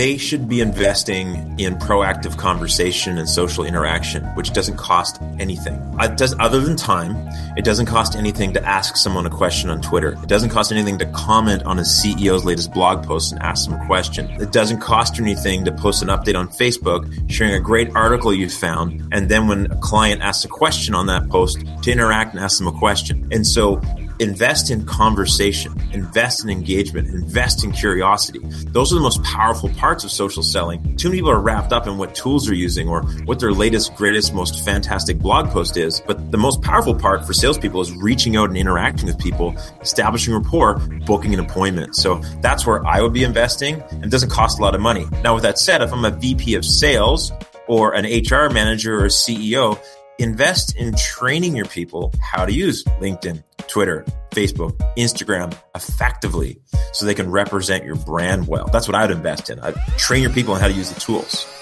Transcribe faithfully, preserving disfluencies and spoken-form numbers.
they should be investing in proactive conversation and social interaction, which doesn't cost anything. It does, other than time. It doesn't cost anything to ask someone a question on Twitter. It doesn't cost anything to comment on a C E O's latest blog post and ask them a question. It doesn't cost you anything to post an update on Facebook sharing a great article you found, and then when a client asks a question on that post, to interact and ask them a question. And so invest in conversation, invest in engagement, invest in curiosity. Those are the most powerful parts of social selling. Too many people are wrapped up in what tools they're using or what their latest, greatest, most fantastic blog post is. But the most powerful part for salespeople is reaching out and interacting with people, establishing rapport, booking an appointment. So that's where I would be investing, and it doesn't cost a lot of money. Now, with that said, if I'm a V P of sales or an H R manager or C E O, invest in training your people how to use LinkedIn, Twitter, Facebook, Instagram effectively so they can represent your brand well. That's what I would invest in. I'd train your people on how to use the tools.